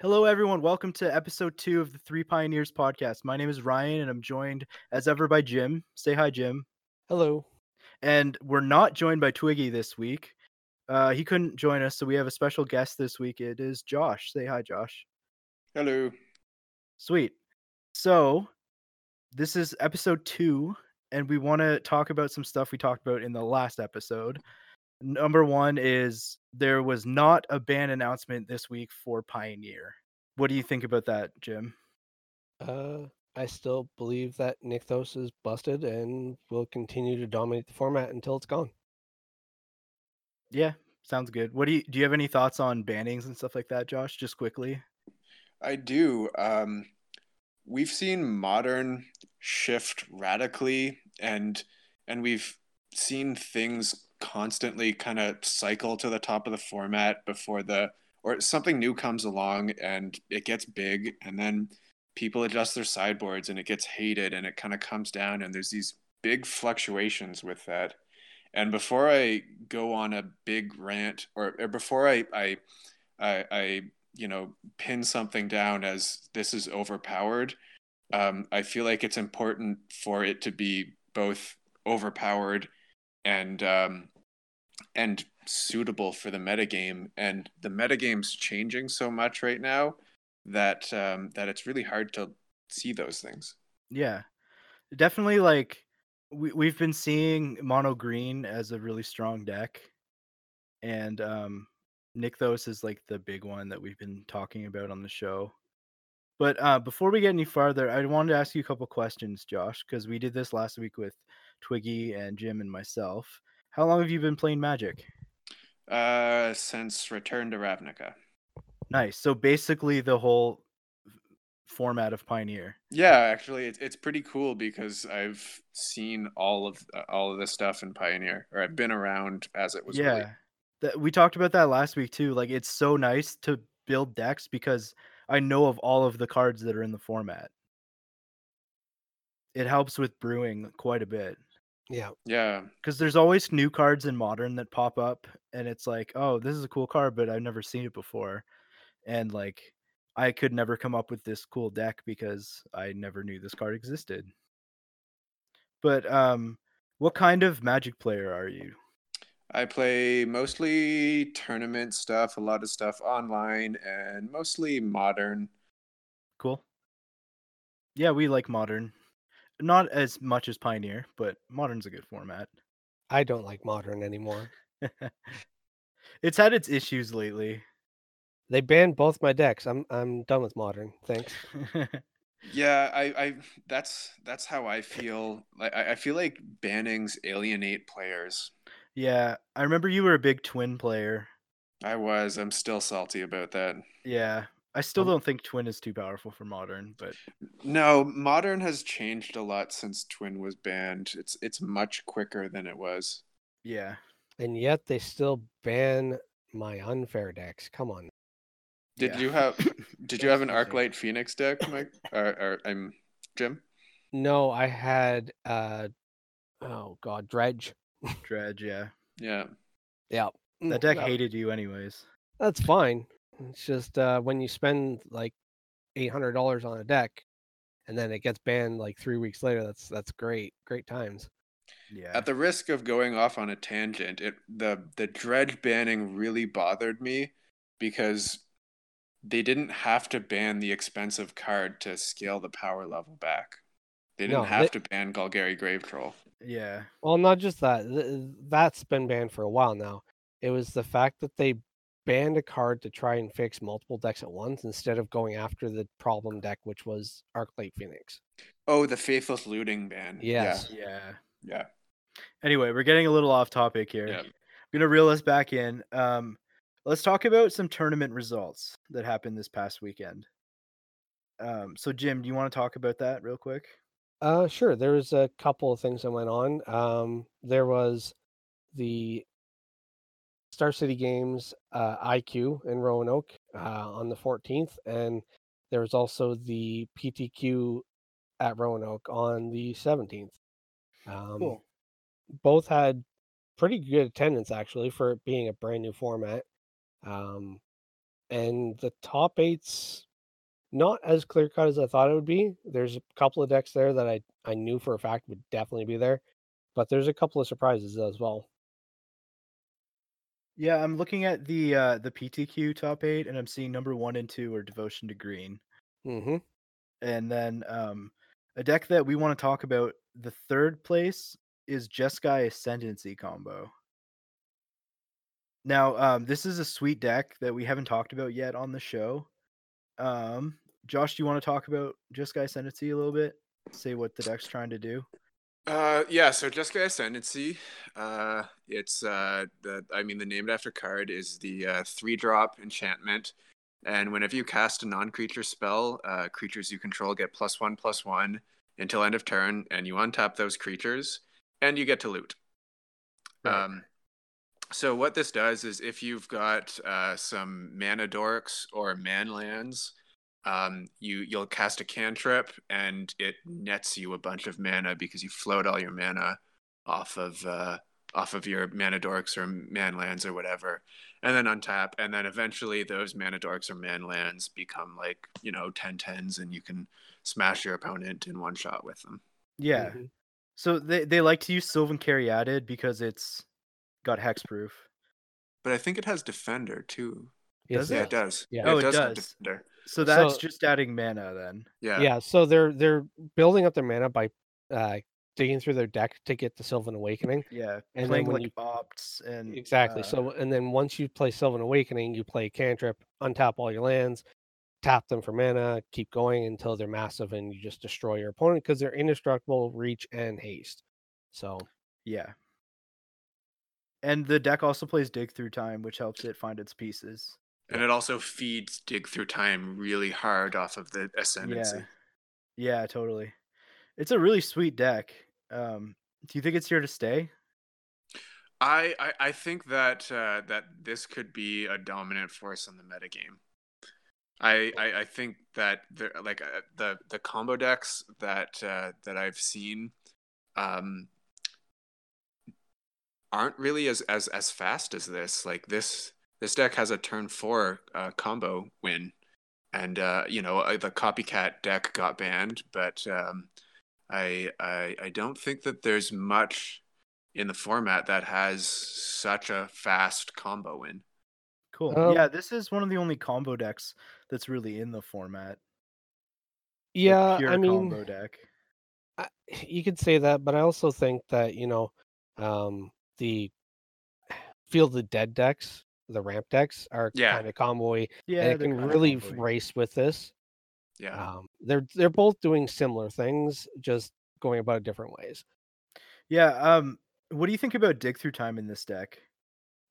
Hello, everyone. Welcome to episode 2 of the Three Pioneers podcast. My name is Ryan, and I'm joined, as ever, by Jim. Say hi, Jim. Hello. And we're not joined by Twiggy this week. He couldn't join us, so we have a special guest this week. It is Josh. Say hi, Josh. Hello. Sweet. So, this is episode 2, and we want to talk about some stuff we talked about in the last episode. Number one is there was not a ban announcement this week for Pioneer. What do you think about that, Jim? I still believe that Nykthos is busted and will continue to dominate the format until it's gone. Yeah, sounds good. What do you have any thoughts on bannings and stuff like that, Josh? Just quickly. I do. We've seen Modern shift radically, and we've seen things constantly kind of cycle to the top of the format before or something new comes along and it gets big, and then people adjust their sideboards and it gets hated and it kind of comes down, and there's these big fluctuations with that. And before I go on a big rant or before I pin something down as this is overpowered, I feel like it's important for it to be both overpowered and suitable for the metagame. And the metagame's changing so much right now that that it's really hard to see those things. Yeah, definitely. Like we've been seeing mono green as a really strong deck, and Nykthos is like the big one that we've been talking about on the show. But before we get any farther, I wanted to ask you a couple questions, Josh, because we did this last week with Twiggy and Jim and myself. How long have you been playing Magic? Since Return to Ravnica. Nice. So basically the whole format of Pioneer. Yeah, actually, it's pretty cool because I've seen all of this stuff in Pioneer, or I've been around as it was. Yeah, we talked about that last week too. Like, it's so nice to build decks because I know of all of the cards that are in the format. It helps with brewing quite a bit. Yeah. Because there's always new cards in Modern that pop up, and it's like, oh, this is a cool card, but I've never seen it before. And like, I could never come up with this cool deck because I never knew this card existed. But what kind of Magic player are you? I play mostly tournament stuff, a lot of stuff online, and mostly Modern. Cool. Yeah, we like Modern. Not as much as Pioneer, but Modern's a good format. I don't like Modern anymore. It's had its issues lately. They banned both my decks. I'm done with Modern. Thanks. Yeah, I that's how I feel. I feel like bannings alienate players. Yeah, I remember you were a big Twin player. I was. I'm still salty about that. Yeah, I still don't think Twin is too powerful for Modern, but no, Modern has changed a lot since Twin was banned. It's much quicker than it was. Yeah, and yet they still ban my unfair decks. Come on. Did you have an Arclight Phoenix deck, Mike? or Jim? No, I had Dredge. Dredge, yeah. That deck hated you, anyways. That's fine. It's just when you spend like $800 on a deck, and then it gets banned like 3 weeks later. That's great. Great times. Yeah. At the risk of going off on a tangent, the Dredge banning really bothered me because they didn't have to ban the expensive card to scale the power level back. They didn't have to ban Golgari Grave Troll. Yeah. Well, not just that. That's been banned for a while now. It was the fact that they banned a card to try and fix multiple decks at once instead of going after the problem deck, which was Arclight Phoenix. Oh, the Faithless Looting ban. Yes. Yeah. Anyway, we're getting a little off topic here. Yeah. I'm going to reel us back in. Let's talk about some tournament results that happened this past weekend. So, Jim, do you want to talk about that real quick? Sure. There was a couple of things that went on. There was the Star City Games IQ in Roanoke on the 14th, and there was also the PTQ at Roanoke on the 17th. Cool. Both had pretty good attendance, actually, for it being a brand new format. and the top eight's not as clear-cut as I thought it would be. There's a couple of decks there that I knew for a fact would definitely be there, but there's a couple of surprises as well. Yeah, I'm looking at the PTQ top eight, and I'm seeing number 1 and 2 are Devotion to Green. Mm-hmm. And then a deck that we want to talk about, the third place, is Jeskai Ascendancy combo. Now, this is a sweet deck that we haven't talked about yet on the show. Josh, do you want to talk about Jeskai Ascendancy a little bit? Say what the deck's trying to do? Yeah, so Jeskai Ascendancy, it's the named after card is the 3-drop enchantment. And whenever you cast a non-creature spell, creatures you control get +1/+1 until end of turn, and you untap those creatures, and you get to loot. Right. So what this does is if you've got some mana dorks or man lands, you'll cast a cantrip, and it nets you a bunch of mana because you float all your mana off of your mana dorks or man lands or whatever, and then untap, and then eventually those mana dorks or man lands become 10/10s, and you can smash your opponent in one shot with them. Yeah. Mm-hmm. So they like to use Sylvan Caryatid because it's got hexproof. But I think it has Defender too. Does it? Yeah, it does. Yeah. Oh, it does. Defender. So that's just adding mana then. Yeah. Yeah, so they're building up their mana by digging through their deck to get the Sylvan Awakening. Yeah, and playing opts and exactly. So and then once you play Sylvan Awakening, you play cantrip, untap all your lands, tap them for mana, keep going until they're massive, and you just destroy your opponent because they're indestructible, reach, and haste. So yeah. And the deck also plays Dig Through Time, which helps it find its pieces. And it also feeds Dig Through Time really hard off of the Ascendancy. Yeah, totally. It's a really sweet deck. Do you think it's here to stay? I think that that this could be a dominant force in the metagame. I think that the combo decks that I've seen aren't really as fast as this. Like this deck has a turn 4 combo win, and the copycat deck got banned, but I don't think that there's much in the format that has such a fast combo win. Cool. Yeah, this is one of the only combo decks that's really in the format. Yeah, pure combo deck. You could say that, but I also think that the Field of Dead decks, the ramp decks, are kind of combo-y, and it can really race with this. Yeah, they're both doing similar things, just going about it different ways. Yeah. What do you think about Dig Through Time in this deck?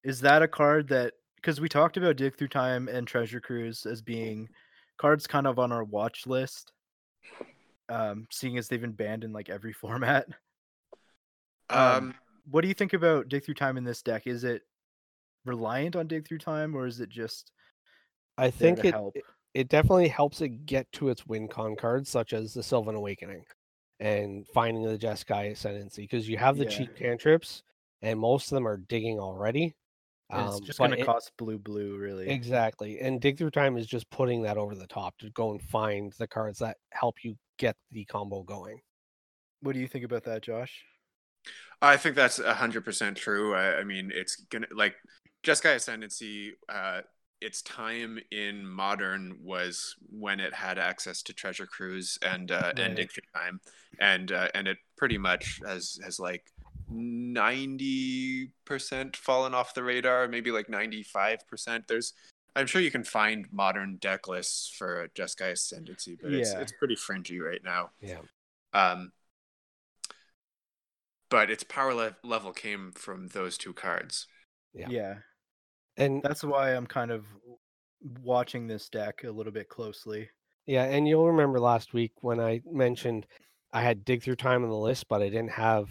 Is that a card that, because we talked about Dig Through Time and Treasure Cruise as being cards kind of on our watch list, seeing as they've been banned in every format. What do you think about Dig Through Time in this deck? Is it reliant on Dig Through Time, or is it just? I think it definitely helps it get to its win-con cards, such as the Sylvan Awakening and finding the Jeskai Ascendancy, because you have the cheap cantrips, and most of them are digging already. It's just going to cost blue, really. Exactly, and Dig Through Time is just putting that over the top to go and find the cards that help you get the combo going. What do you think about that, Josh? I think that's 100% true. I mean, it's gonna Jeskai Ascendancy. Its time in Modern was when it had access to Treasure Cruise and Dig Through Time, and it pretty much has 90% fallen off the radar, maybe 95%. I'm sure you can find Modern deck lists for Jeskai Ascendancy, but it's pretty fringy right now. Yeah. But its power level came from those two cards. Yeah. And that's why I'm kind of watching this deck a little bit closely. Yeah, and you'll remember last week when I mentioned I had Dig Through Time on the list, but I didn't have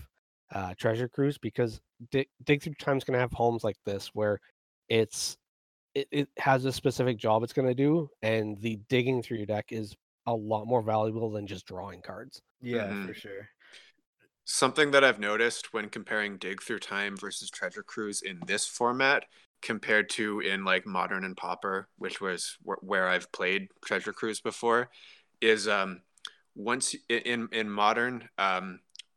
Treasure Cruise, because Dig Through Time's going to have homes like this where it has a specific job it's going to do, and the digging through your deck is a lot more valuable than just drawing cards. Yeah, for sure. Something that I've noticed when comparing Dig Through Time versus Treasure Cruise in this format compared to in like Modern and Pauper, which was where I've played Treasure Cruise before, is once in Modern,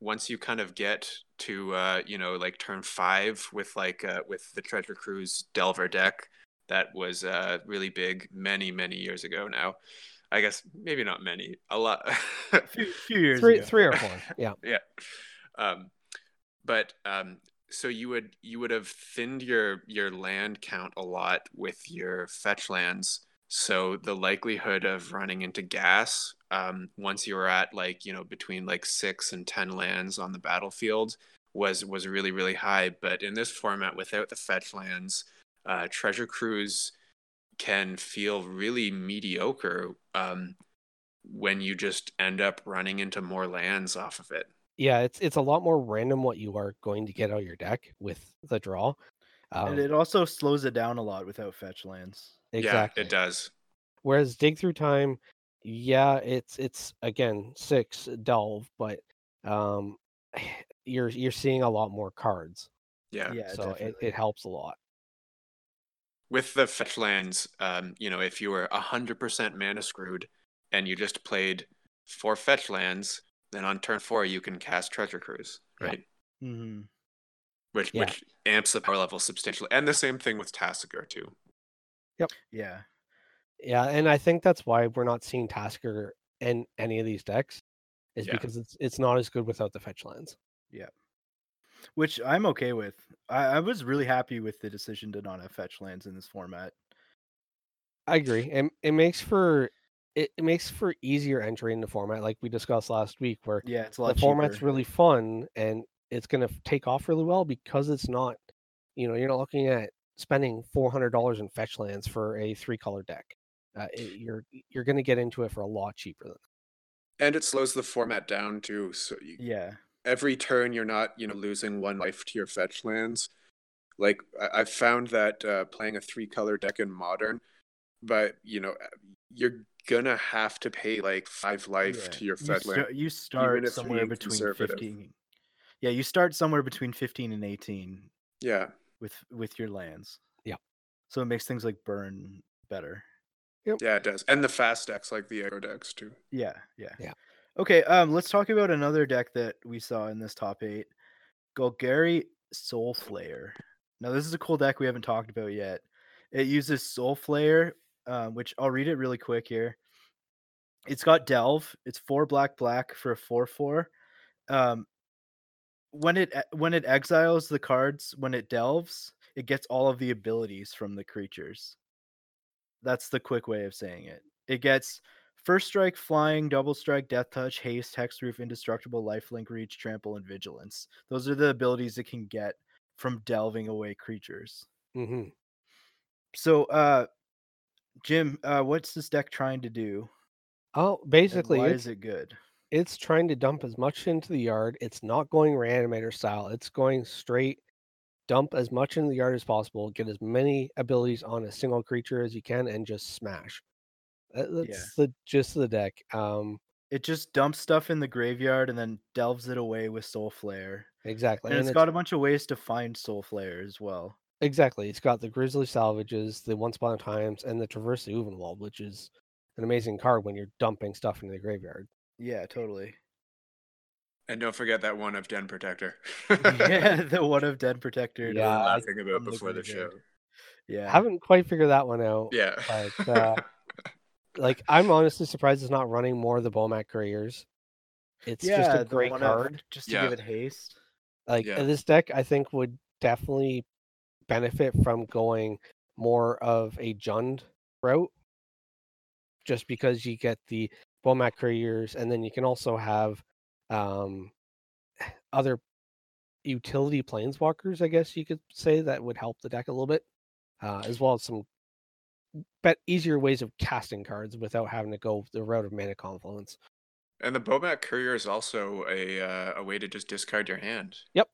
once you kind of get to you know, like turn 5 with the Treasure Cruise Delver deck that was really big many years ago now. I guess maybe not many, a lot. A few years ago. 3 or 4. Yeah. Yeah. So you would have thinned your land count a lot with your fetch lands. So the likelihood of running into gas, once you were at like, you know, between like 6 and 10 lands on the battlefield was really, really high. But in this format, without the fetch lands, Treasure Cruise can feel really mediocre when you just end up running into more lands off of it. Yeah, it's a lot more random what you are going to get out of your deck with the draw. And it also slows it down a lot without fetch lands. Exactly. Yeah, it does. Whereas Dig Through Time, yeah, it's again 6 delve, but you're seeing a lot more cards. Yeah so it helps a lot. With the fetch lands, you know, if you were 100% mana screwed and you just played 4 fetch lands, then on turn 4 you can cast Treasure Cruise, right? Yeah. Mm-hmm. Which amps the power level substantially, and the same thing with Tassiger too. Yep. Yeah. Yeah, and I think that's why we're not seeing Tassiger in any of these decks, is because it's not as good without the fetch lands. Yeah. Which I'm okay with. I was really happy with the decision to not have fetch lands in this format. I agree. It makes for easier entry in the format, like we discussed last week, where it's a lot cheaper. Format's really fun and it's going to take off really well because it's not, you know, you're not looking at spending $400 in fetch lands for a 3-color deck. You're going to get into it for a lot cheaper than that. And it slows the format down too. So every turn you're not, you know, losing 1 life to your fetch lands. Like I've found that playing a 3-color deck in Modern, but you know, you're gonna have to pay like 5 life to your fetch land. You start somewhere between 15. Yeah, you start somewhere between 15 and 18. Yeah, with your lands. Yeah, so it makes things like burn better. Yep. Yeah, it does, and the fast decks like the aggro decks too. Yeah. Okay, let's talk about another deck that we saw in this top 8, Golgari Soulflayer. Now, this is a cool deck we haven't talked about yet. It uses Soulflayer, which I'll read it really quick here. It's got Delve. It's 4 black for a 4/4. When it exiles the cards, when it delves, it gets all of the abilities from the creatures. That's the quick way of saying it. It gets First Strike, Flying, Double Strike, Death Touch, Haste, Hexproof, Indestructible, Lifelink, Reach, Trample, and Vigilance. Those are the abilities it can get from delving away creatures. Mm-hmm. So, Jim, what's this deck trying to do? Oh, basically, why is it good? It's trying to dump as much into the yard. It's not going reanimator style. It's going straight dump as much into the yard as possible, get as many abilities on a single creature as you can, and just smash. That's the gist of the deck. It just dumps stuff in the graveyard and then delves it away with Soul Flare. Exactly. And it's got a bunch of ways to find Soul Flare as well. Exactly. It's got the Grizzly Salvages, the Once Upon a Times, and the Traverse the Uvenwald, which is an amazing card when you're dumping stuff into the graveyard. Yeah, totally. And don't forget that one of Den Protector. Yeah, the one of Den Protector. Yeah, I was laughing about before the show. Yeah. I haven't quite figured that one out. Yeah. But, like, I'm honestly surprised it's not running more of the Bomat Couriers. It's just a great card. Just to give it haste. Like, this deck, I think, would definitely benefit from going more of a Jund route. Just because you get the Bomat Couriers, and then you can also have other utility planeswalkers, I guess you could say, that would help the deck a little bit, as well as some easier ways of casting cards without having to go the route of Mana Confluence. And the Bomat Courier is also a way to just discard your hand. Yep,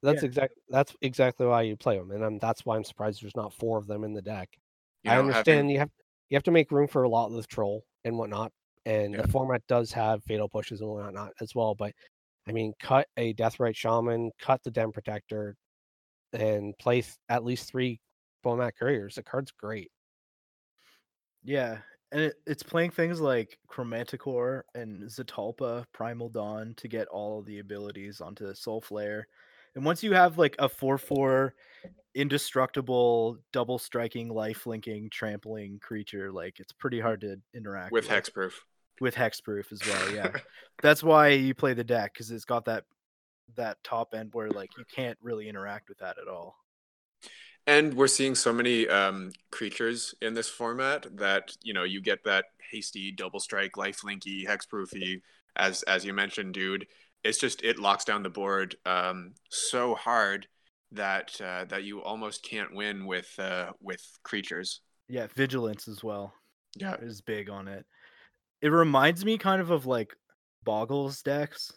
that's exactly why you play them, and that's why I'm surprised there's not 4 of them in the deck. You I understand having... you have to make room for a lot with Troll and whatnot, and the format does have Fatal Pushes and whatnot as well, but I mean, cut a Deathrite Shaman, cut the Den Protector, and play at least 3 Bomat Couriers. The card's great. Yeah, and it's playing things like Chromanticore and Zatalpa, Primal Dawn to get all the abilities onto Soul Flare. And once you have like a 4/4 indestructible double striking, life linking, trampling creature, like it's pretty hard to interact with. Hexproof. With hexproof as well, yeah. That's why you play the deck, because it's got that top end where like you can't really interact with that at all. And we're seeing so many creatures in this format that, you know, you get that hasty, double strike, lifelinky, hexproofy, as you mentioned, dude. It's just, it locks down the board so hard that that you almost can't win with creatures. Yeah, vigilance as well. Yeah, is big on it. It reminds me kind of like Bogles decks,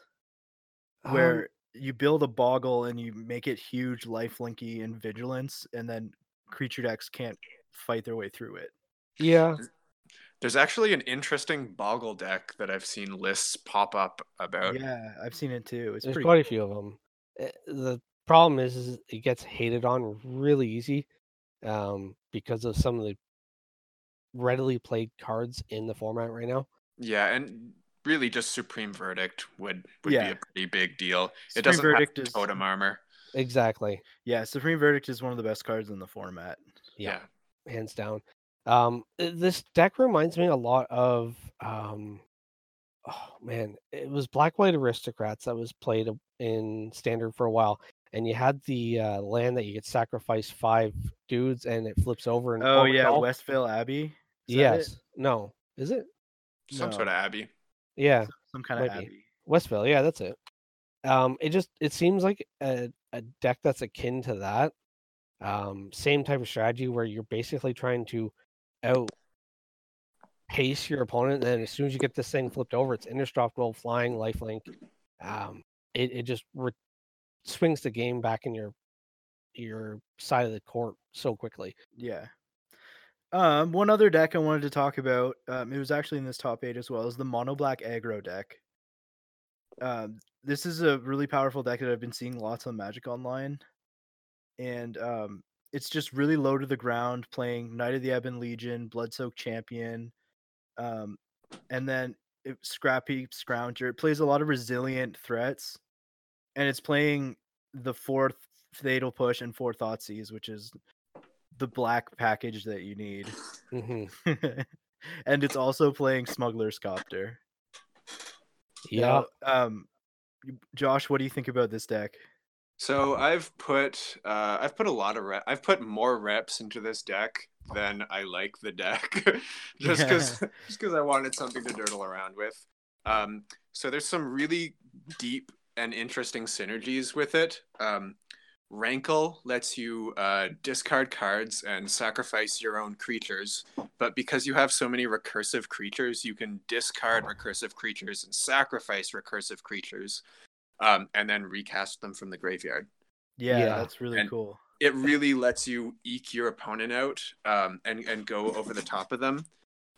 where you build a Boggle and you make it huge, lifelinky, and vigilance, and then creature decks can't fight their way through it. Yeah. There's actually an interesting Boggle deck that I've seen lists pop up about. Yeah, I've seen it too. There's pretty quite a few of them. The problem is it gets hated on really easy because of some of the readily played cards in the format right now. Yeah, and really just Supreme Verdict would be a pretty big deal. It doesn't have totem armor. Exactly. Yeah, Supreme Verdict is one of the best cards in the format. Yeah. Hands down. This deck reminds me a lot of it was Black-White Aristocrats that was played in Standard for a while, and you had the land that you could sacrifice 5 dudes and it flips over. And Westvale Abbey. Yes. No. Is it? Some sort of abbey. Yeah. Some kind of abbey. Westvale. Yeah, that's it. It seems like a deck that's akin to that. Same type of strategy where you're basically trying to outpace your opponent, and then as soon as you get this thing flipped over, it's indestructible, flying, lifelink. It just swings the game back in your side of the court so quickly. Yeah. One other deck I wanted to talk about, it was actually in this top 8 as well, is the Mono Black Aggro deck. This is a really powerful deck that I've been seeing lots on Magic Online. And it's just really low to the ground, playing Knight of the Ebon Legion, Bloodsoaked Champion, and then Scrappy Scrounger. It plays a lot of resilient threats, and it's playing the 4 Fatal Push and 4 Thoughtseize, which is the black package that you need. Mm-hmm. And it's also playing Smuggler's Copter. Yeah. Now, Josh, what do you think about this deck? So I've put more reps into this deck than I like the deck, just because I wanted something to dirtle around with. So there's some really deep and interesting synergies with it. Rankle lets you discard cards and sacrifice your own creatures, but because you have so many recursive creatures, you can discard recursive creatures and sacrifice recursive creatures. And then recast them from the graveyard. Yeah, that's really cool. It really lets you eke your opponent out and go over the top of them.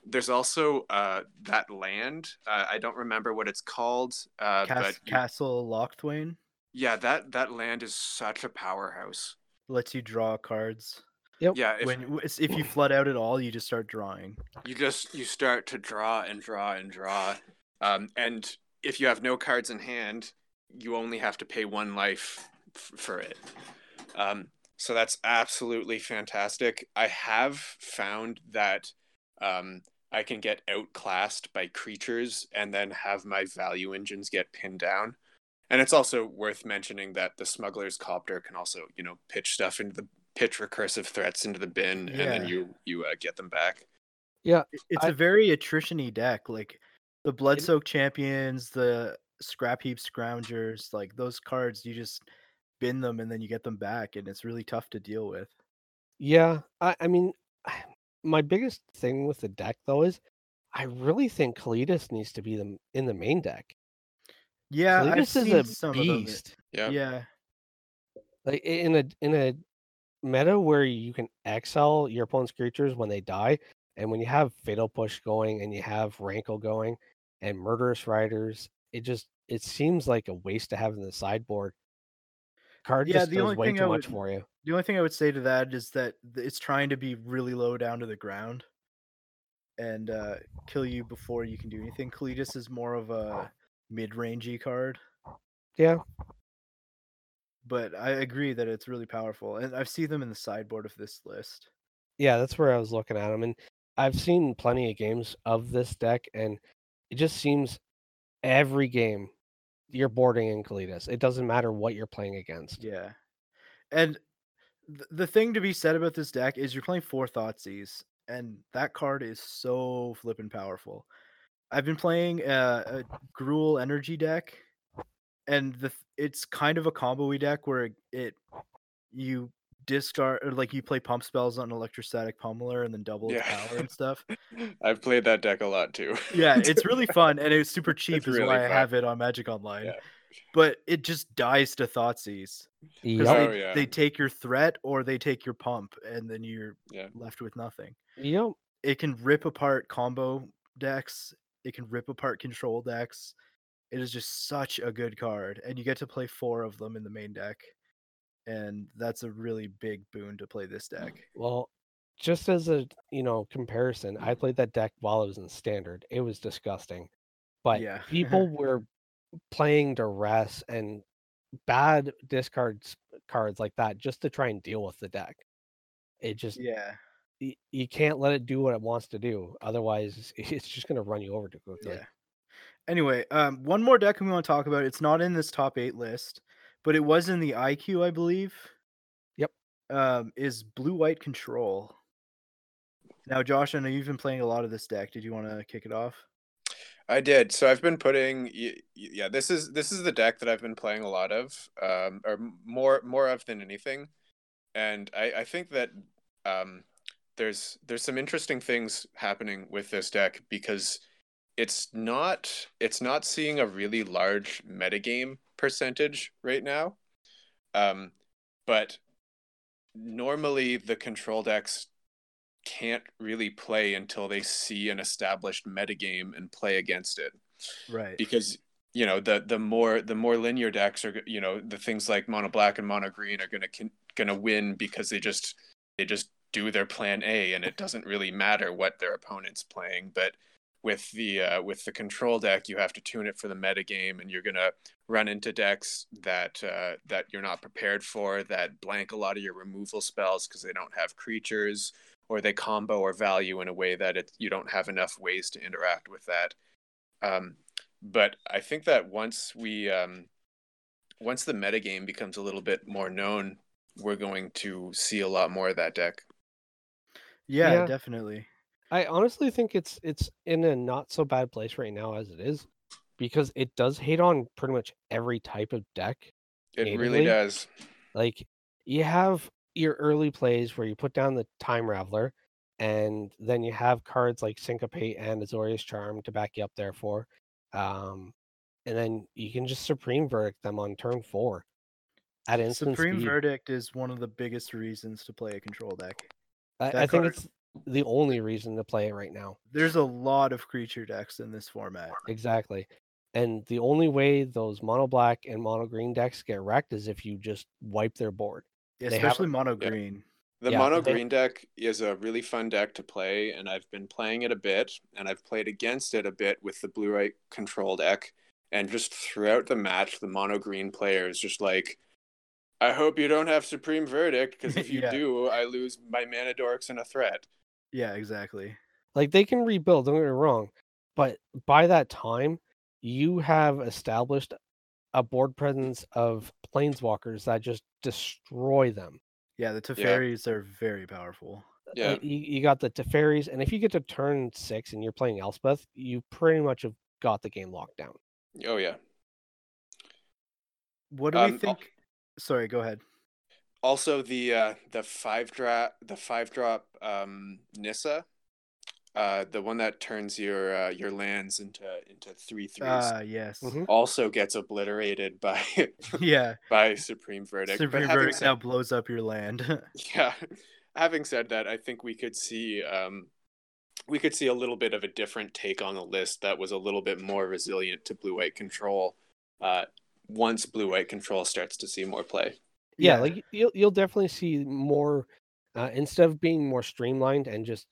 There's also that land. I don't remember what it's called. Castle Lochthwain? Yeah, that land is such a powerhouse. Lets you draw cards. Yep. Yeah, if you flood out at all, you just start drawing. You start to draw and draw and draw. And if you have no cards in hand, you only have to pay 1 life for it. So that's absolutely fantastic. I have found that I can get outclassed by creatures and then have my value engines get pinned down. And it's also worth mentioning that the Smuggler's Copter can also, you know, pitch recursive threats into the bin, and then you get them back. Yeah. It's a very attrition-y deck. Like the Bloodsoaked Champions, the Scrap Heap Scroungers, like those cards, you just bin them and then you get them back, and it's really tough to deal with. Yeah, I mean, my biggest thing with the deck though is I really think Kalitas needs to be in the main deck. Yeah, Kalitas is a beast. Yeah, like in a meta where you can exile your opponent's creatures when they die, and when you have Fatal Push going and you have Rankle going and Murderous Riders. It seems like a waste to have in the sideboard. Card just does way too much for you. The only thing I would say to that is that it's trying to be really low down to the ground and kill you before you can do anything. Kalitas is more of a mid-rangey card. Yeah. But I agree that it's really powerful. And I've seen them in the sideboard of this list. Yeah, that's where I was looking at them. And I've seen plenty of games of this deck, and it just seems every game you're boarding in Kalitas. It doesn't matter what you're playing against. Yeah. And the thing to be said about this deck is you're playing 4 Thoughtseize, and that card is so flippin' powerful. I've been playing a Gruul Energy deck, and it's kind of a combo-y deck where you discard, or like you play pump spells on an electrostatic pummeler and then double its power and stuff. I've played that deck a lot too. Yeah, it's really fun, and it's super cheap. That's why I have it on Magic Online. Yeah. But it just dies to Thoughtseize. Yep. They take your threat or they take your pump, and then you're left with nothing. Yep. It can rip apart combo decks. It can rip apart control decks. It is just such a good card, and you get to play 4 of them in the main deck, and that's a really big boon to play this deck. Well, just as a comparison, I played that deck while it was in Standard. It was disgusting, but people were playing duress and bad discards cards like that just to try and deal with the deck. It just you can't let it do what it wants to do, otherwise it's just going to run you over too quickly. Anyway, one more deck we want to talk about. It's not in this top 8 list, but it was in the IQ, I believe. Yep. Is Blue-White Control. Now, Josh, I know you've been playing a lot of this deck. Did you want to kick it off? I did. So I've been putting, this is the deck that I've been playing a lot of, or more of than anything. And I think that there's some interesting things happening with this deck because it's not seeing a really large metagame percentage right now. But normally the control decks can't really play until they see an established metagame and play against it, right? Because the more linear decks are, the things like mono black and mono green are gonna win because they just do their plan A, and it doesn't really matter what their opponent's playing. But with the control deck, you have to tune it for the metagame, and you're gonna run into decks that you're not prepared for, that blank a lot of your removal spells because they don't have creatures, or they combo or value in a way that you don't have enough ways to interact with that. But I think that once the metagame becomes a little bit more known, we're going to see a lot more of that deck. Yeah. Definitely. I honestly think it's in a not so bad place right now as it is, because it does hate on pretty much every type of deck. It really does. Like, you have your early plays where you put down the Time Raveler, and then you have cards like Syncopate and Azorius Charm to back you up there for. And then you can just Supreme Verdict them on turn 4 at instant speed. Supreme Verdict is one of the biggest reasons to play a control deck. I think it's the only reason to play it right now. There's a lot of creature decks in this format. Exactly. And the only way those mono black and mono green decks get wrecked is if you just wipe their board. Especially mono green. The mono green deck is a really fun deck to play, and I've been playing it a bit, and I've played against it a bit with the Blue-White Control deck, and just throughout the match, the mono green player is just like, I hope you don't have Supreme Verdict, because if you do, I lose my mana dorks and a threat. Yeah, exactly. Like, they can rebuild, don't get me wrong, but by that time, you have established a board presence of planeswalkers that just destroy them. Yeah, the Teferis are very powerful. Yeah, you got the Teferis, and if you get to turn 6 and you're playing Elspeth, you pretty much have got the game locked down. Oh yeah. What do we think? Sorry, go ahead. Also, the five drop Nissa, the one that turns your lands into 3/3s. Yes. Mm-hmm. Also gets obliterated by by Supreme Verdict. Supreme Verdict now blows up your land. Yeah. Having said that, I think we could see a little bit of a different take on the list that was a little bit more resilient to Blue-White Control. Once Blue-White Control starts to see more play. Yeah, like you'll definitely see more instead of being more streamlined and just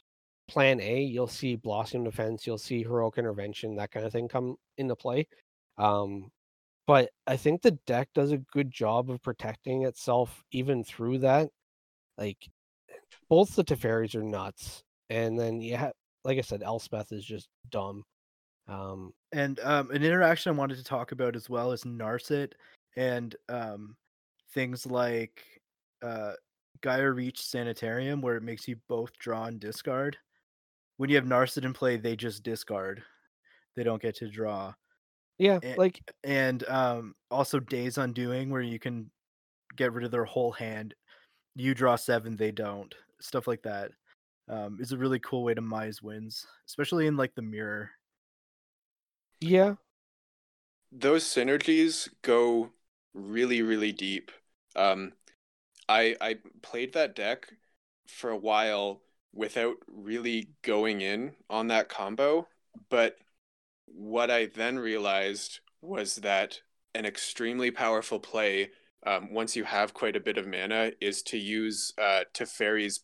plan A, you'll see Blossom Defense, you'll see Heroic Intervention, that kind of thing come into play. But I think the deck does a good job of protecting itself even through that. Like both the Teferis are nuts, and then like I said, Elspeth is just dumb. An interaction I wanted to talk about as well is Narset and things like Gaia Reach Sanitarium, where it makes you both draw and discard. When you have Narset in play, they just discard. They don't get to draw. Yeah, also Days Undoing, where you can get rid of their whole hand. You draw 7, they don't. Stuff like that is a really cool way to mize wins, especially in like the mirror. Yeah. Those synergies go really, really deep. I played that deck for a while without really going in on that combo, but what I then realized was that an extremely powerful play, once you have quite a bit of mana, is to use Teferi's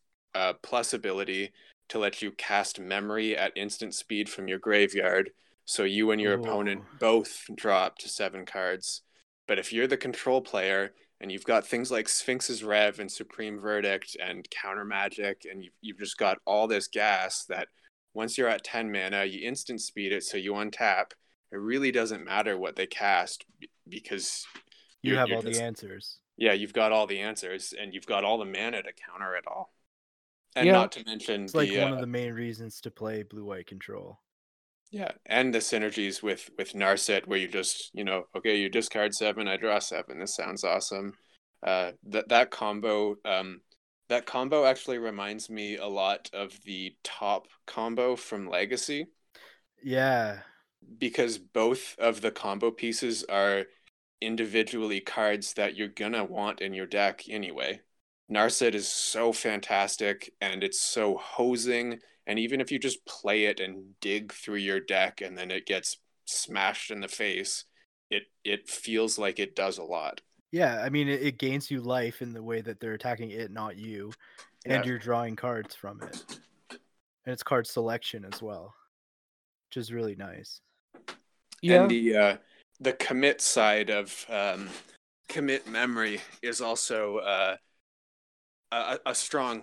plus ability to let you cast Memory at instant speed from your graveyard. So you and your opponent both draw up to 7 cards. But if you're the control player and you've got things like Sphinx's Rev and Supreme Verdict and Counter Magic, and you've just got all this gas that once you're at 10 mana, you instant speed it, so you untap. It really doesn't matter what they cast because you have all the answers. Yeah, you've got all the answers, and you've got all the mana to counter it all. And not to mention... It's like one of the main reasons to play Blue-White Control. Yeah, and the synergies with Narset, where you just, okay, you discard 7, I draw 7. This sounds awesome. That combo actually reminds me a lot of the top combo from Legacy. Yeah. Because both of the combo pieces are individually cards that you're going to want in your deck anyway. Narset is so fantastic, and it's so hosing. And even if you just play it and dig through your deck and then it gets smashed in the face, it feels like it does a lot. Yeah, I mean, it gains you life in the way that they're attacking it, not you. And you're drawing cards from it. And it's card selection as well, which is really nice. Yeah. And the commit side of commit memory is also... A strong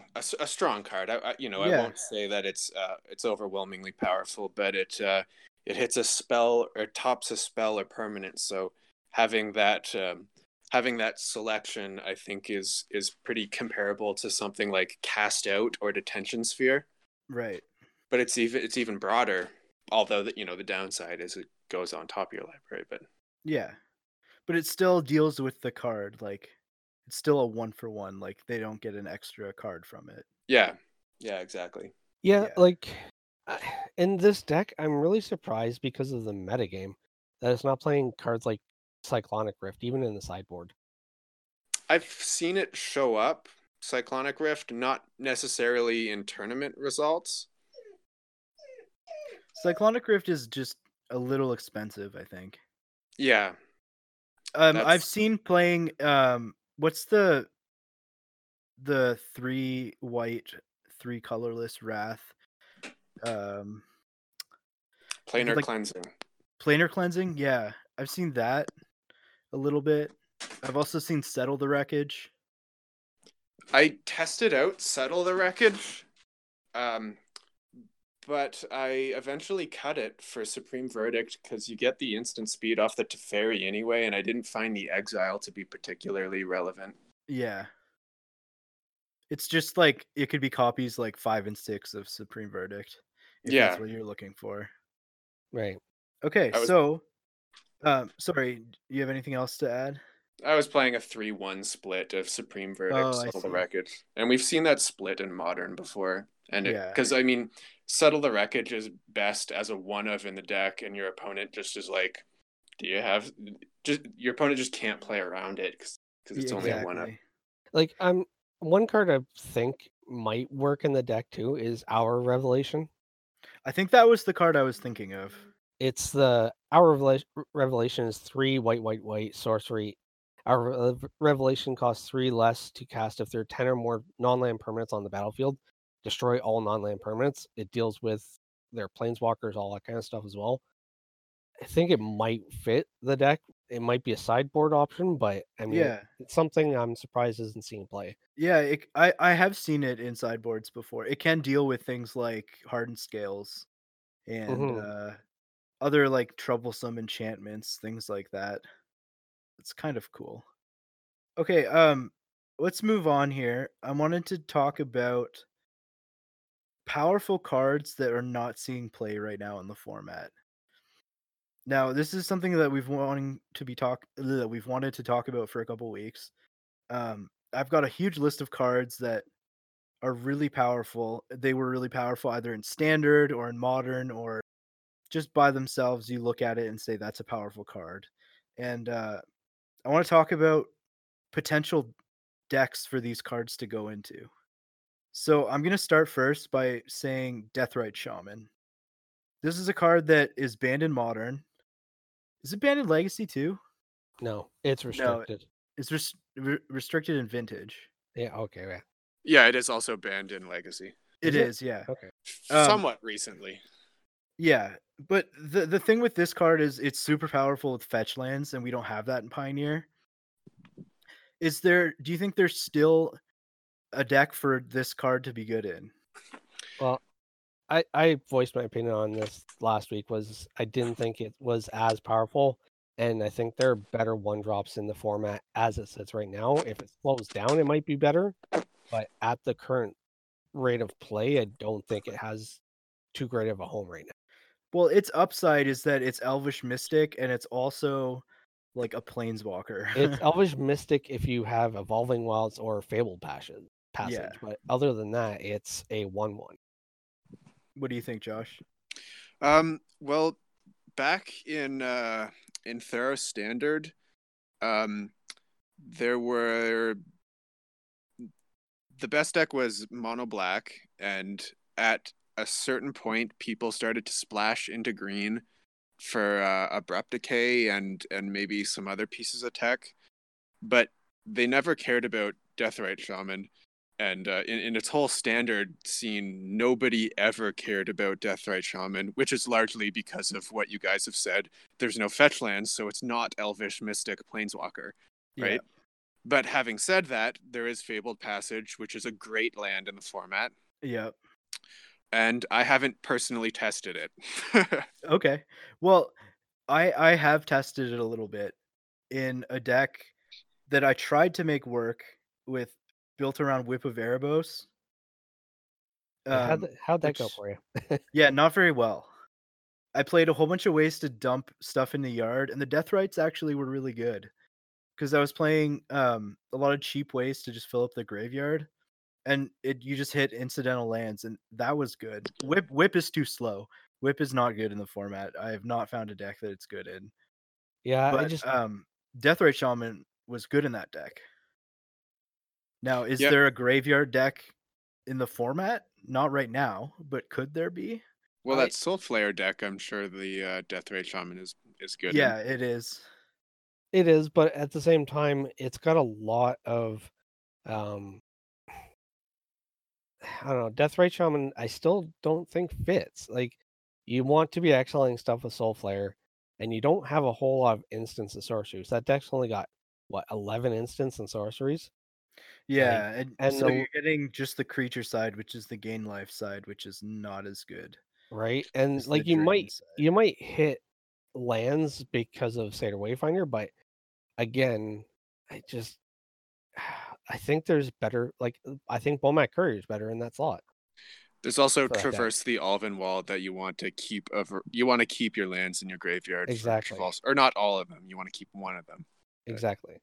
card. I won't say that it's overwhelmingly powerful, but it hits a spell or tops a spell or permanent. So having that selection, I think, is pretty comparable to something like Cast Out or Detention Sphere. Right. But it's even broader. Although the downside is it goes on top of your library. But it still deals with the card . It's still a 1-for-1, they don't get an extra card from it. Yeah, exactly. Yeah, in this deck, I'm really surprised because of the metagame that it's not playing cards like Cyclonic Rift, even in the sideboard. I've seen it show up, Cyclonic Rift, not necessarily in tournament results. Cyclonic Rift is just a little expensive, I think. Yeah. I've seen playing... What's the 3 white, 3 colorless Wrath? Planar Cleansing. Planar Cleansing, yeah. I've seen that a little bit. I've also seen Settle the Wreckage. I tested out Settle the Wreckage, but I eventually cut it for Supreme Verdict because you get the instant speed off the Teferi anyway, and I didn't find the exile to be particularly relevant. Yeah. It's just it could be copies 5 and 6 of Supreme Verdict. If that's what you're looking for. Right. Okay, sorry, you have anything else to add? I was playing a 3-1 split of Supreme Verdict, Settle the Wreckage. And we've seen that split in Modern before. And because Settle the Wreckage is best as a 1-of in the deck, and your opponent just is your opponent just can't play around it because it's only a 1-of. One card I think might work in the deck too is Hour Revelation. I think that was the card I was thinking of. It's the Hour Revelation is 3 white sorcery, Our Revelation costs 3 less to cast if there are 10 or more non-land permanents on the battlefield. Destroy all non-land permanents. It deals with their planeswalkers, all that kind of stuff as well. I think it might fit the deck. It might be a sideboard option, but I mean, yeah, it's something I'm surprised isn't seen play. Yeah, I have seen it in sideboards before. It can deal with things like hardened scales and other like troublesome enchantments, things like that. It's kind of cool. Okay, let's move on here. I wanted to talk about powerful cards that are not seeing play right now in the format. Now, this is something that we've wanted to talk about for a couple weeks. I've got a huge list of cards that are really powerful. They were really powerful either in Standard or in Modern, or just by themselves. You look at it and say that's a powerful card. And I want to talk about potential decks for these cards to go into. So I'm going to start first by saying Deathrite Shaman. This is a card that is banned in Modern. Is it banned in Legacy too? No, it's restricted. No, it's restricted in Vintage. Yeah, okay. Yeah. Yeah, it is also banned in Legacy. It is, yeah. Okay. Somewhat recently. Yeah, but the thing with this card is it's super powerful with fetch lands, and we don't have that in Pioneer. Do you think there's still a deck for this card to be good in? Well, I voiced my opinion on this last week. Was I didn't think it was as powerful, and I think there are better one drops in the format as it sits right now. If it slows down, it might be better, but at the current rate of play, I don't think it has too great of a home right now. Well, its upside is that it's Elvish Mystic, and it's also like a planeswalker. It's Elvish Mystic if you have Evolving Wilds or Fable Passage. Yeah. But other than that, it's a 1/1. What do you think, Josh? Well, back in Theros Standard, the best deck was mono black, and at a certain point, people started to splash into green for Abrupt Decay and maybe some other pieces of tech, but they never cared about Deathrite Shaman. And in its whole Standard scene, nobody ever cared about Deathrite Shaman, which is largely because of what you guys have said. There's no fetch lands, so it's not Elvish Mystic Planeswalker, right? Yeah. But having said that, there is Fabled Passage, which is a great land in the format. Yep. And I haven't personally tested it. Okay. Well, I have tested it a little bit in a deck that I tried to make work with, built around Whip of Erebos. How'd that go for you? Yeah, not very well. I played a whole bunch of ways to dump stuff in the yard, and the Deathrites actually were really good because I was playing a lot of cheap ways to just fill up the graveyard, and you just hit incidental lands, and that was good. Whip is too slow. Whip is not good in the format. I have not found a deck that it's good in. Yeah, but I just Deathrite Shaman was good in that deck. Now, is there a graveyard deck in the format? Not right now, but could there be? Well, that Soulflare deck, I'm sure the Deathrite Shaman is good. Yeah, it is. It is, but at the same time, it's got a lot of... I don't know, Deathrite Shaman, I still don't think fits. Like, you want to be exiling stuff with Soulflare, and you don't have a whole lot of instants and sorceries. That deck's only got, 11 instants and sorceries? Yeah, and so you're getting just the creature side, which is the gain life side, which is not as good, right? And like you might hit lands because of Satyr Wayfinder, but again, I think there's better. Like I think Bomat Courier is better in that slot. There's also Traverse the Alvin Wall that you want to keep over. You want to keep your lands in your graveyard, exactly, or not all of them. You want to keep one of them, exactly.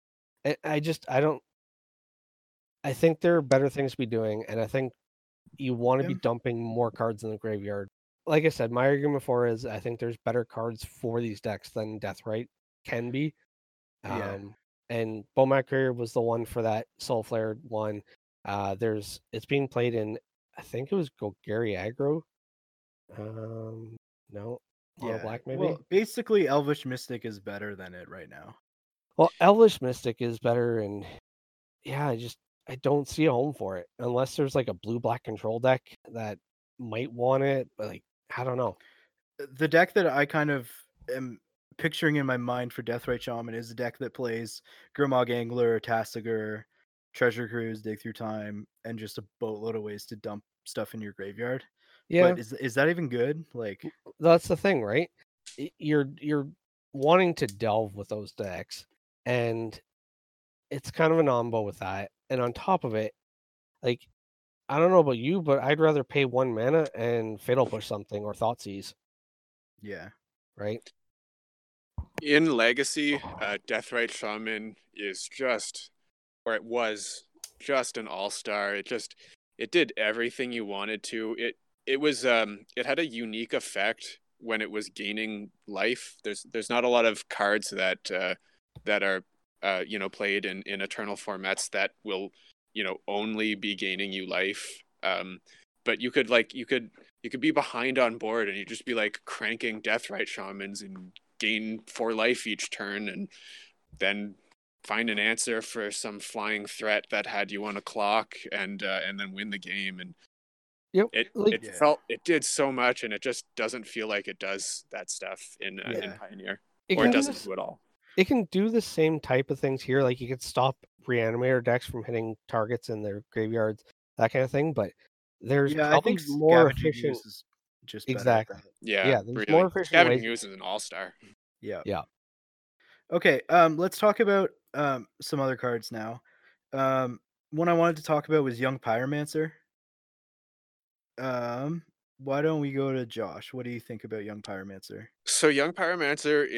I think there are better things to be doing, and I think you want to be dumping more cards in the graveyard. Like I said, my argument for is I think there's better cards for these decks than Deathrite can be. Yeah. And Bomat Courier was the one for that Soulflare one. It's being played in, I think it was Golgari Aggro. Mono Black maybe. Well, basically Elvish Mystic is better than it right now. Well, Elvish Mystic is better, and yeah, I don't see a home for it unless there's like a blue-black control deck that might want it. But like, I don't know. The deck that I kind of am picturing in my mind for Deathrite Shaman is the deck that plays Grimmaug Angler, Tassigur, Treasure Cruise, Dig Through Time, and just a boatload of ways to dump stuff in your graveyard. Yeah, but is that even good? Like, that's the thing, right? You're wanting to delve with those decks, and it's kind of an ombo with that. And on top of it, like, I don't know about you, but I'd rather pay 1 mana and Fatal Push something or Thoughtseize. Yeah. Right? In Legacy, Deathrite Shaman is just, or it was just an all-star. It did everything you wanted to. It was, it had a unique effect when it was gaining life. There's not a lot of cards that are, played in eternal formats that will, only be gaining you life. But you could you could be behind on board and you just be like cranking Deathrite Shamans and gain 4 life each turn, and then find an answer for some flying threat that had you on a clock, and then win the game. And yep, it did so much, and it just doesn't feel like it does that stuff in Pioneer, or it doesn't do it all. It can do the same type of things here. Like, you could stop reanimator decks from hitting targets in their graveyards, that kind of thing. But there's probably more efficient. Is just exactly. Yeah. There's really more efficient. Scavenging Use is an all-star. Yeah. Yeah. Okay. Let's talk about some other cards now. One I wanted to talk about was Young Pyromancer. Why don't we go to Josh? What do you think about Young Pyromancer? So Young Pyromancer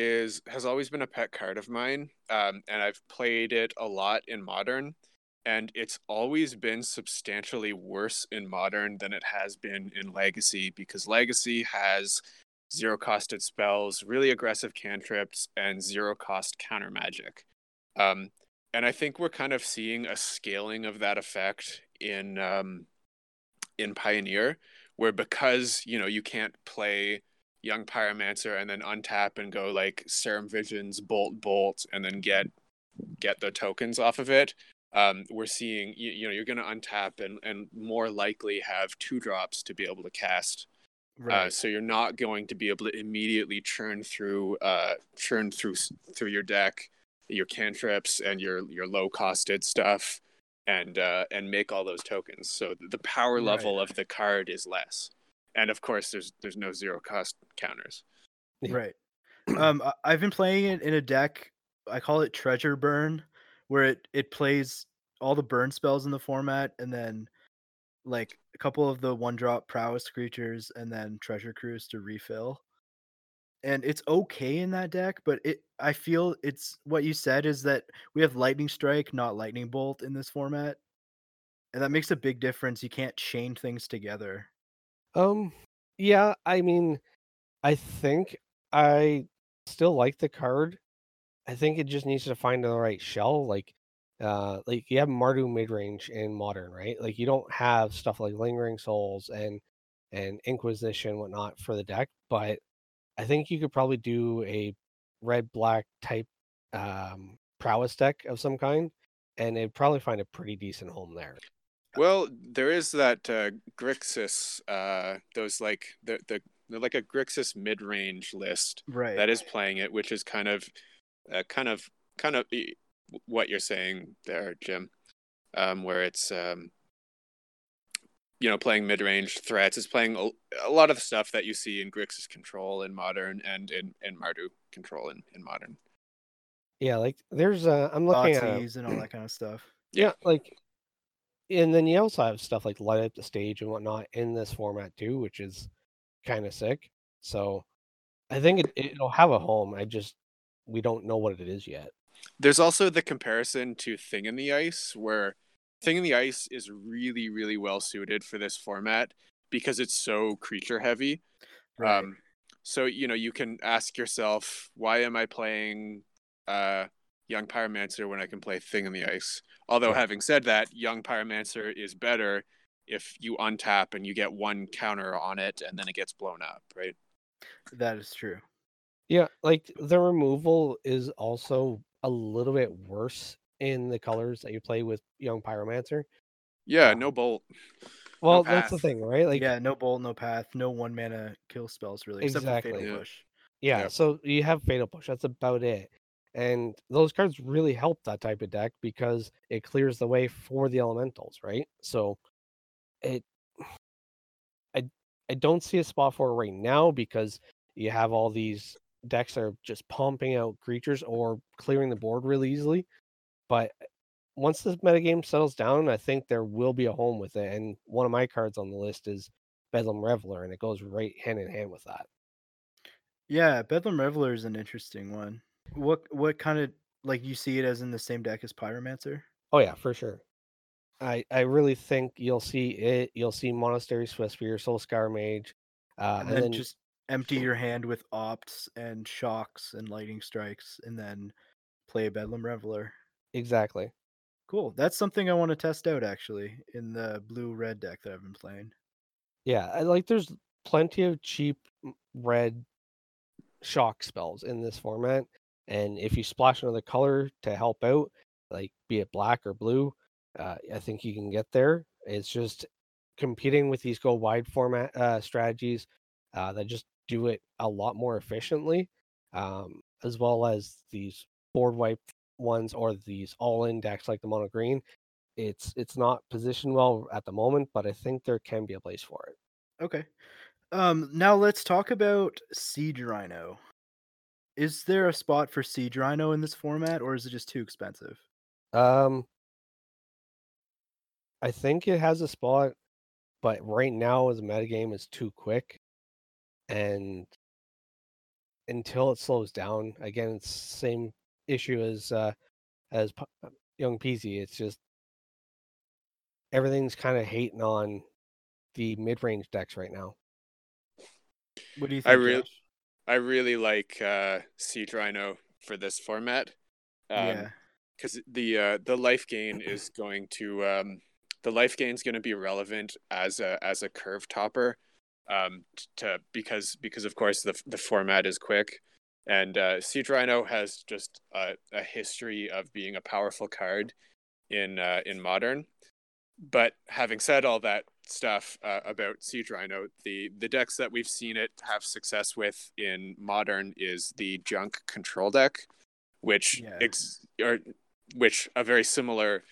has always been a pet card of mine, and I've played it a lot in Modern, and it's always been substantially worse in Modern than it has been in Legacy, because Legacy has zero-costed spells, really aggressive cantrips, and zero-cost counter magic. And I think we're kind of seeing a scaling of that effect in Pioneer, where because, you can't play Young Pyromancer and then untap and go like Serum Visions, Bolt, and then get the tokens off of it, we're seeing, you're going to untap and more likely have 2 drops to be able to cast. Right. So you're not going to be able to immediately churn through your deck, your cantrips, and your low-costed stuff, and make all those tokens. So the power level of the card is less, and of course there's no zero cost counters. Right. I've been playing it in a deck I call it Treasure Burn, where it plays all the burn spells in the format, and then like a couple of the 1-drop prowess creatures, and then Treasure Cruise to refill. And it's okay in that deck, but I feel it's what you said is that we have Lightning Strike, not Lightning Bolt in this format. And that makes a big difference. You can't chain things together. Yeah, I mean, I think I still like the card. I think it just needs to find the right shell. Like you have Mardu midrange in Modern, right? Like, you don't have stuff like Lingering Souls and Inquisition, whatnot for the deck, but I think you could probably do a red-black type prowess deck of some kind, and it'd probably find a pretty decent home there. Well, there is that Grixis, those like they're like a Grixis mid-range list that is playing it, which is kind of what you're saying there, Jim, where it's playing mid-range threats. It's playing a lot of the stuff that you see in Grixis control in Modern, and in Mardu control in Modern. Yeah, like there's I'm looking Thoughtseize at and all that kind of stuff. Yeah, like, and then you also have stuff like Light Up the Stage and whatnot in this format too, which is kind of sick. So I think it'll have a home. We don't know what it is yet. There's also the comparison to Thing in the Ice, where Thing in the Ice is really, really well suited for this format because it's so creature heavy. Right. So, you can ask yourself, why am I playing Young Pyromancer when I can play Thing in the Ice? Although, having said that, Young Pyromancer is better if you untap and you get 1 counter on it and then it gets blown up, right? That is true. Yeah, like the removal is also a little bit worse in the colors that you play with Young Pyromancer. Yeah, no bolt. Well, no, that's the thing, right? Like, yeah, no bolt, no path, no one mana kill spells, really. Exactly. Except for Fatal Push. Yeah, so you have Fatal Push. That's about it. And those cards really help that type of deck because it clears the way for the elementals, right? So I don't see a spot for it right now because you have all these decks that are just pumping out creatures or clearing the board really easily. But once this metagame settles down, I think there will be a home with it. And one of my cards on the list is Bedlam Reveler, and it goes right hand in hand with that. Yeah, Bedlam Reveler is an interesting one. What kind of, like, you see it as in the same deck as Pyromancer? Oh yeah, for sure. I really think you'll see it. You'll see Monastery Swiftspear, Soul Scour Mage, and then just empty your hand with opts and shocks and lightning strikes, and then play Bedlam Reveler. Exactly. Cool. That's something I want to test out actually in the blue red deck that I've been playing. Yeah, there's plenty of cheap red shock spells in this format. And if you splash another color to help out, like be it black or blue, I think you can get there. It's just competing with these go wide format strategies that just do it a lot more efficiently, as well as these board wipe ones or these all-in decks like the mono green. It's not positioned well at the moment, but I think there can be a place for it. Okay. Now let's talk about Siege Rhino. Is there a spot for Siege Rhino in this format, or is it just too expensive? I think it has a spot, but right now as a metagame is too quick. And until it slows down, again, it's the same issue as Young Peasy. It's just everything's kind of hating on the mid-range decks right now. What do you think, Josh? I really like Siege Rhino for this format, because the life gain is going to be relevant as a curve topper, because of course the format is quick, and Siege Rhino has just a history of being a powerful card in Modern. But having said all that stuff about Siege Rhino, the decks that we've seen it have success with in Modern is the junk control deck, which a very similar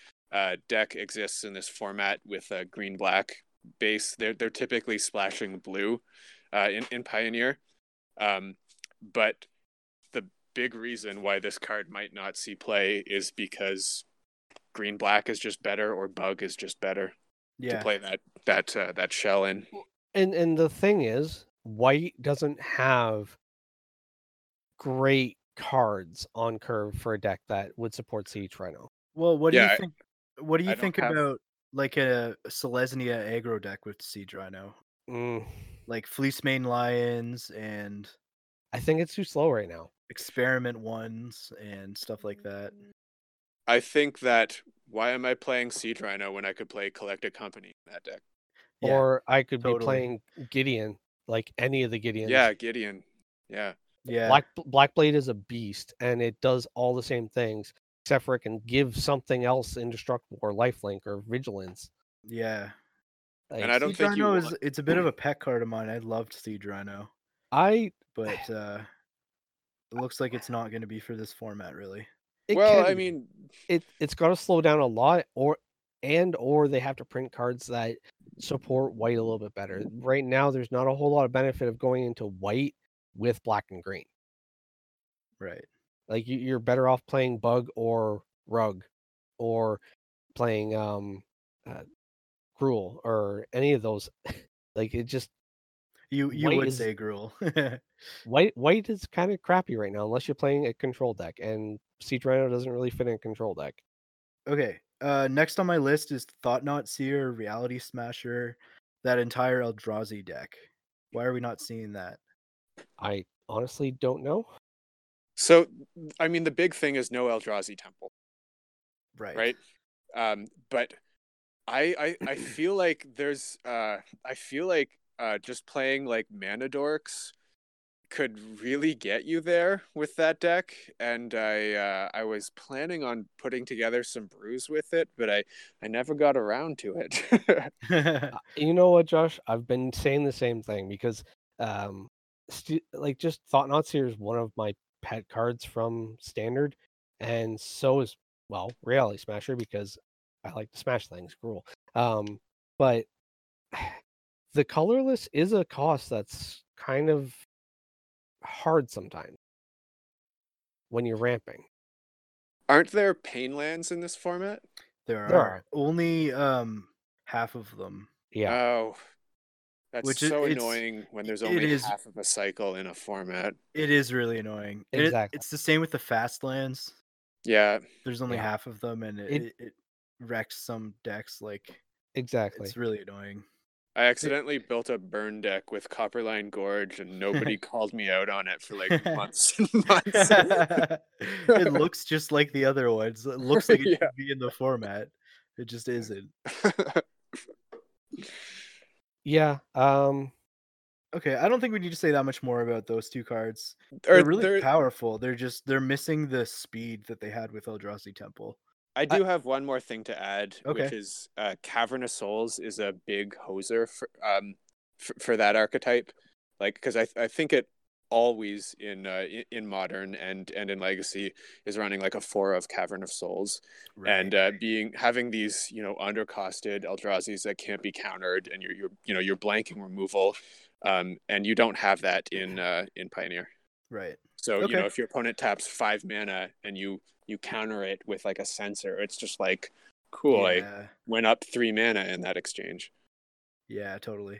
deck exists in this format with a green black base. They're typically splashing blue in Pioneer, but the big reason why this card might not see play is because green black is just better, or bug is just better. Yeah. To play that shell in. And the thing is, white doesn't have great cards on curve for a deck that would support Siege Rhino. Well, what do you think about like a Selesnya aggro deck with Siege Rhino? Like Fleece Mane Lions, and I think it's too slow right now. Experiment ones and stuff like that. I think that, why am I playing Siege Rhino when I could play Collected Company in that deck? Yeah, or I could be playing Gideon, like any of the Gideons. Yeah, Gideon. Yeah. Blackblade is a beast, and it does all the same things, except for it can give something else indestructible or lifelink or vigilance. Yeah. Like, and I don't think it's a bit of a pet card of mine. I loved Siege Rhino. But it looks like it's not going to be for this format, really. It's got to slow down a lot, or they have to print cards that support white a little bit better. Right now, there's not a whole lot of benefit of going into white with black and green. Right. Like, you're better off playing Bug or Rug, or playing Gruul, or any of those. Like, it just... You would say Gruul. White is kind of crappy right now, unless you're playing a control deck, and Siege Rhino doesn't really fit in a control deck. Okay, next on my list is Thoughtnot Seer, Reality Smasher, that entire Eldrazi deck. Why are we not seeing that? I honestly don't know. So, I mean, the big thing is no Eldrazi Temple. Right? But I feel like just playing like mana dorks could really get you there with that deck, and I was planning on putting together some brews with it, but I never got around to it. You know what, Josh? I've been saying the same thing, because just Thought Not Seer is one of my pet cards from Standard, and so is, well, Reality Smasher, because I like to smash things, gruel. But the colorless is a cost that's kind of hard sometimes when you're ramping. Aren't there pain lands in this format? There are. Only half of them. Yeah. Oh, that's annoying when there's only half of a cycle in a format. It is really annoying. Exactly. It's the same with the fast lands. Yeah. There's only half of them, and it wrecks some decks. Like, exactly. It's really annoying. I accidentally built a burn deck with Copperline Gorge, and nobody called me out on it for like months and months. It looks just like the other ones. It looks like it should be in the format. It just isn't. Yeah. Okay, I don't think we need to say that much more about those two cards. They're really powerful. They're missing the speed that they had with Eldrazi Temple. I do have one more thing to add, which is Cavern of Souls is a big hoser for that archetype, like, because I think it always in Modern and in Legacy is running like a 4 of Cavern of Souls, right. And having these undercosted Eldrazi's that can't be countered, and you're blanking removal, and you don't have that in Pioneer, right? So if your opponent taps 5 mana and you counter it with like a sensor, it's just like, cool, I went up 3 mana in that exchange. Yeah, totally.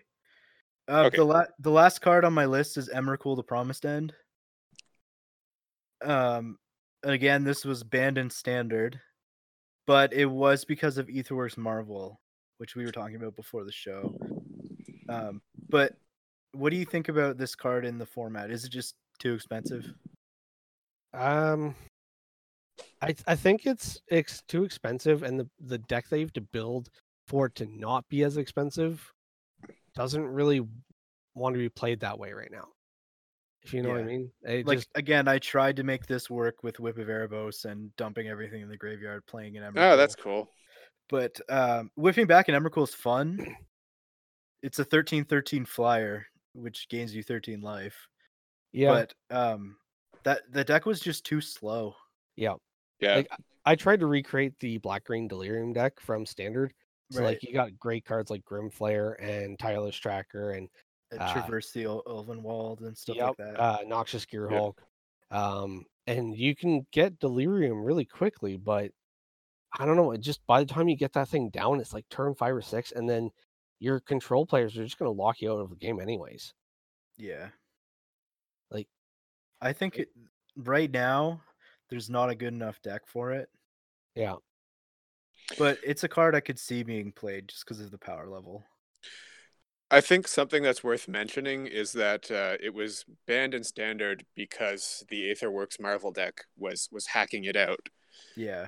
The last card on my list is Emrakul, the Promised End. Again, this was banned in Standard, but it was because of Aetherworks Marvel, which we were talking about before the show. But what do you think about this card in the format? Is it just too expensive? I think it's too expensive, and the deck they have to build for it to not be as expensive doesn't really want to be played that way right now. If you know what I mean. Again, I tried to make this work with Whip of Erebos and dumping everything in the graveyard, playing an Emrakul. Oh, that's cool. But whiffing back an Emrakul is fun. It's a 13/13 flyer, which gains you 13 life. Yeah. But that the deck was just too slow. Yeah. Yeah. Like, I tried to recreate the Black-Green Delirium deck from Standard. So, you got great cards like Grimflare and Tireless Tracker and Traverse the Elvenwald and stuff like that. Noxious Gearhulk. Yep. And you can get Delirium really quickly, but I don't know. Just by the time you get that thing down, it's like turn 5 or 6, and then your control players are just going to lock you out of the game anyways. Yeah. Like, I think right now, there's not a good enough deck for it. Yeah. But it's a card I could see being played just because of the power level. I think something that's worth mentioning is that it was banned in Standard because the Aetherworks Marvel deck was hacking it out. Yeah.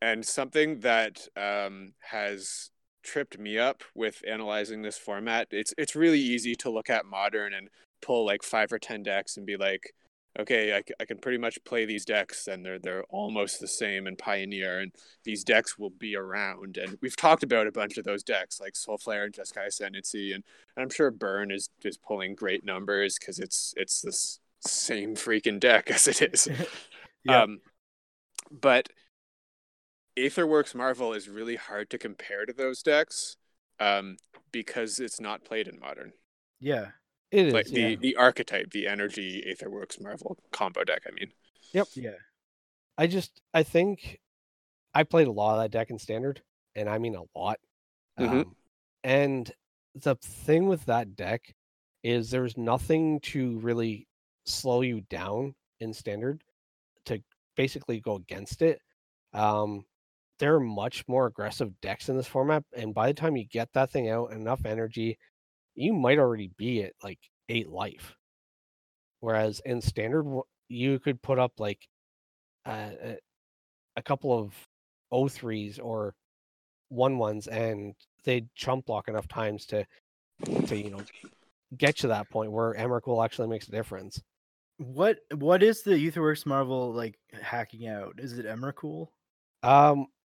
And something that has tripped me up with analyzing this format, it's really easy to look at Modern and pull like 5 or 10 decks and be like, okay, I can pretty much play these decks, and they're almost the same in Pioneer, and these decks will be around. And we've talked about a bunch of those decks, like Soulflare and Jeskai Ascendancy, and I'm sure Burn is pulling great numbers because it's this same freaking deck as it is. Yeah. But Aetherworks Marvel is really hard to compare to those decks because it's not played in Modern. Yeah. It is, like the archetype, the energy Aetherworks Marvel combo deck, I mean. Yep. Yeah. I think I played a lot of that deck in Standard, and I mean a lot. Mm-hmm. And the thing with that deck is there's nothing to really slow you down in Standard to basically go against it. There are much more aggressive decks in this format, and by the time you get that thing out, enough energy, you might already be at like 8 life. Whereas in Standard, you could put up like a couple of 0-3s or 1-1s, and they'd chump block enough times to get to that point where Emrakul actually makes a difference. What is the Aetherworks Marvel like hacking out? Is it Emrakul?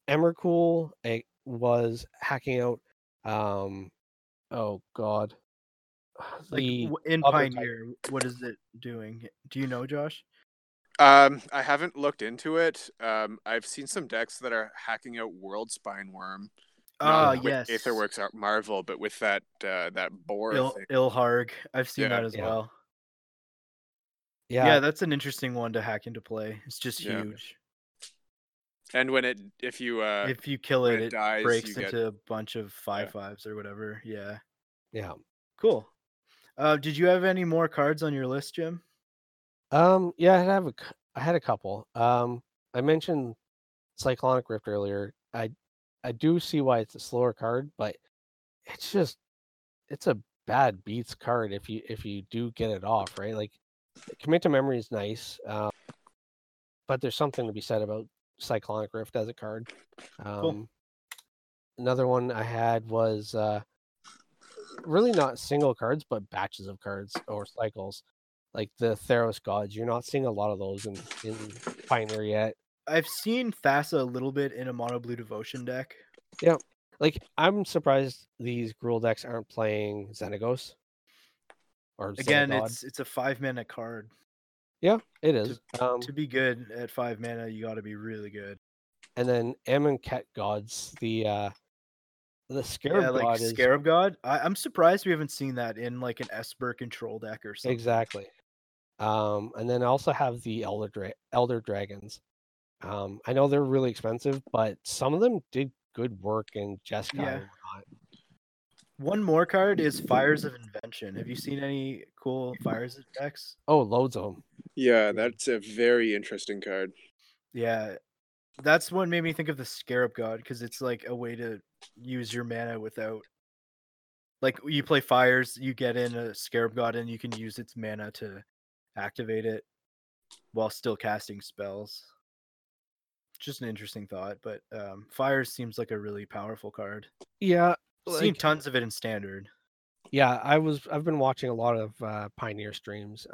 Emrakul was hacking out. Oh God. Like in Pioneer, what is it doing? Do you know, Josh? I haven't looked into it. I've seen some decks that are hacking out World Spine Worm. Yes. Aetherworks Marvel, but with that that boar Ilharg. I've seen that as well. Yeah, that's an interesting one to hack into play. It's just huge. And when it, if you kill it, it dies, breaks into a bunch of 5/5s or whatever. Yeah. Yeah. Cool. Did you have any more cards on your list, Jim? I had a couple. I mentioned Cyclonic Rift earlier. I do see why it's a slower card, but it's a bad beats card if you do get it off, right? Like, Commit to Memory is nice, but there's something to be said about Cyclonic Rift as a card. Cool. Another one I had was really not single cards, but batches of cards or cycles, like the Theros Gods. You're not seeing a lot of those in Pioneer yet. I've seen Thassa a little bit in a mono blue devotion deck. Yeah, like I'm surprised these Gruul decks aren't playing Xenagos. Or again, Xenagod. It's a 5 mana card. Yeah, it is. To be good at 5 mana, you got to be really good. And then Amonkhet Gods, the Scarab God. Scarab God. I'm surprised we haven't seen that in like an Esper control deck or something. Exactly. And then I also have the Elder Dragons. I know they're really expensive, but some of them did good work in Jeskai. Yeah. One more card is Fires of Invention. Have you seen any cool Fires of decks? Oh, loads of them. Yeah, that's a very interesting card. Yeah, that's what made me think of the Scarab God, because it's like a way to use your mana without... Like, you play Fires, you get in a Scarab God, and you can use its mana to activate it while still casting spells. Just an interesting thought, but Fires seems like a really powerful card. Yeah. Like, seen tons of it in Standard. Yeah, I've been watching a lot of Pioneer streams.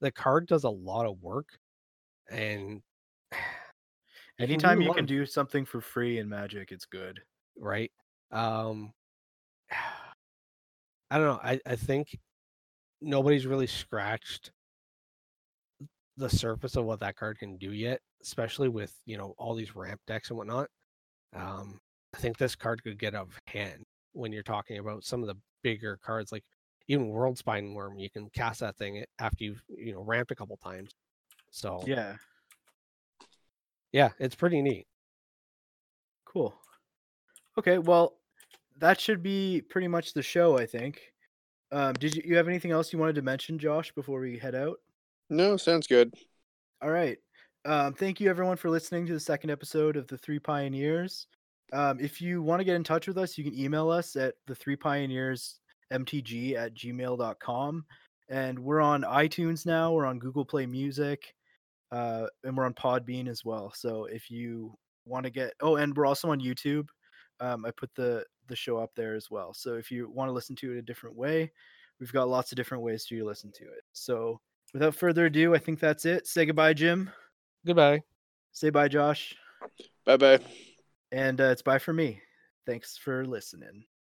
The card does a lot of work, and anytime you can do something for free in Magic, it's good, right? I don't know. I think nobody's really scratched the surface of what that card can do yet, especially with all these ramp decks and whatnot. I think this card could get out of hand when you're talking about some of the bigger cards, like even World Spine Worm. You can cast that thing after you've ramped a couple times. So yeah, it's pretty neat. Cool. Okay, well, that should be pretty much the show, I think. Did you have anything else you wanted to mention, Josh, before we head out? No, sounds good. All right. Thank you everyone for listening to the second episode of The Three Pioneers. If you want to get in touch with us, you can email us at the3pioneersmtg@gmail.com. And we're on iTunes now. We're on Google Play Music. And we're on Podbean as well. So if you want to get... Oh, and we're also on YouTube. I put the show up there as well. So if you want to listen to it a different way, we've got lots of different ways to listen to it. So without further ado, I think that's it. Say goodbye, Jim. Goodbye. Say bye, Josh. Bye-bye. And it's bye for me. Thanks for listening.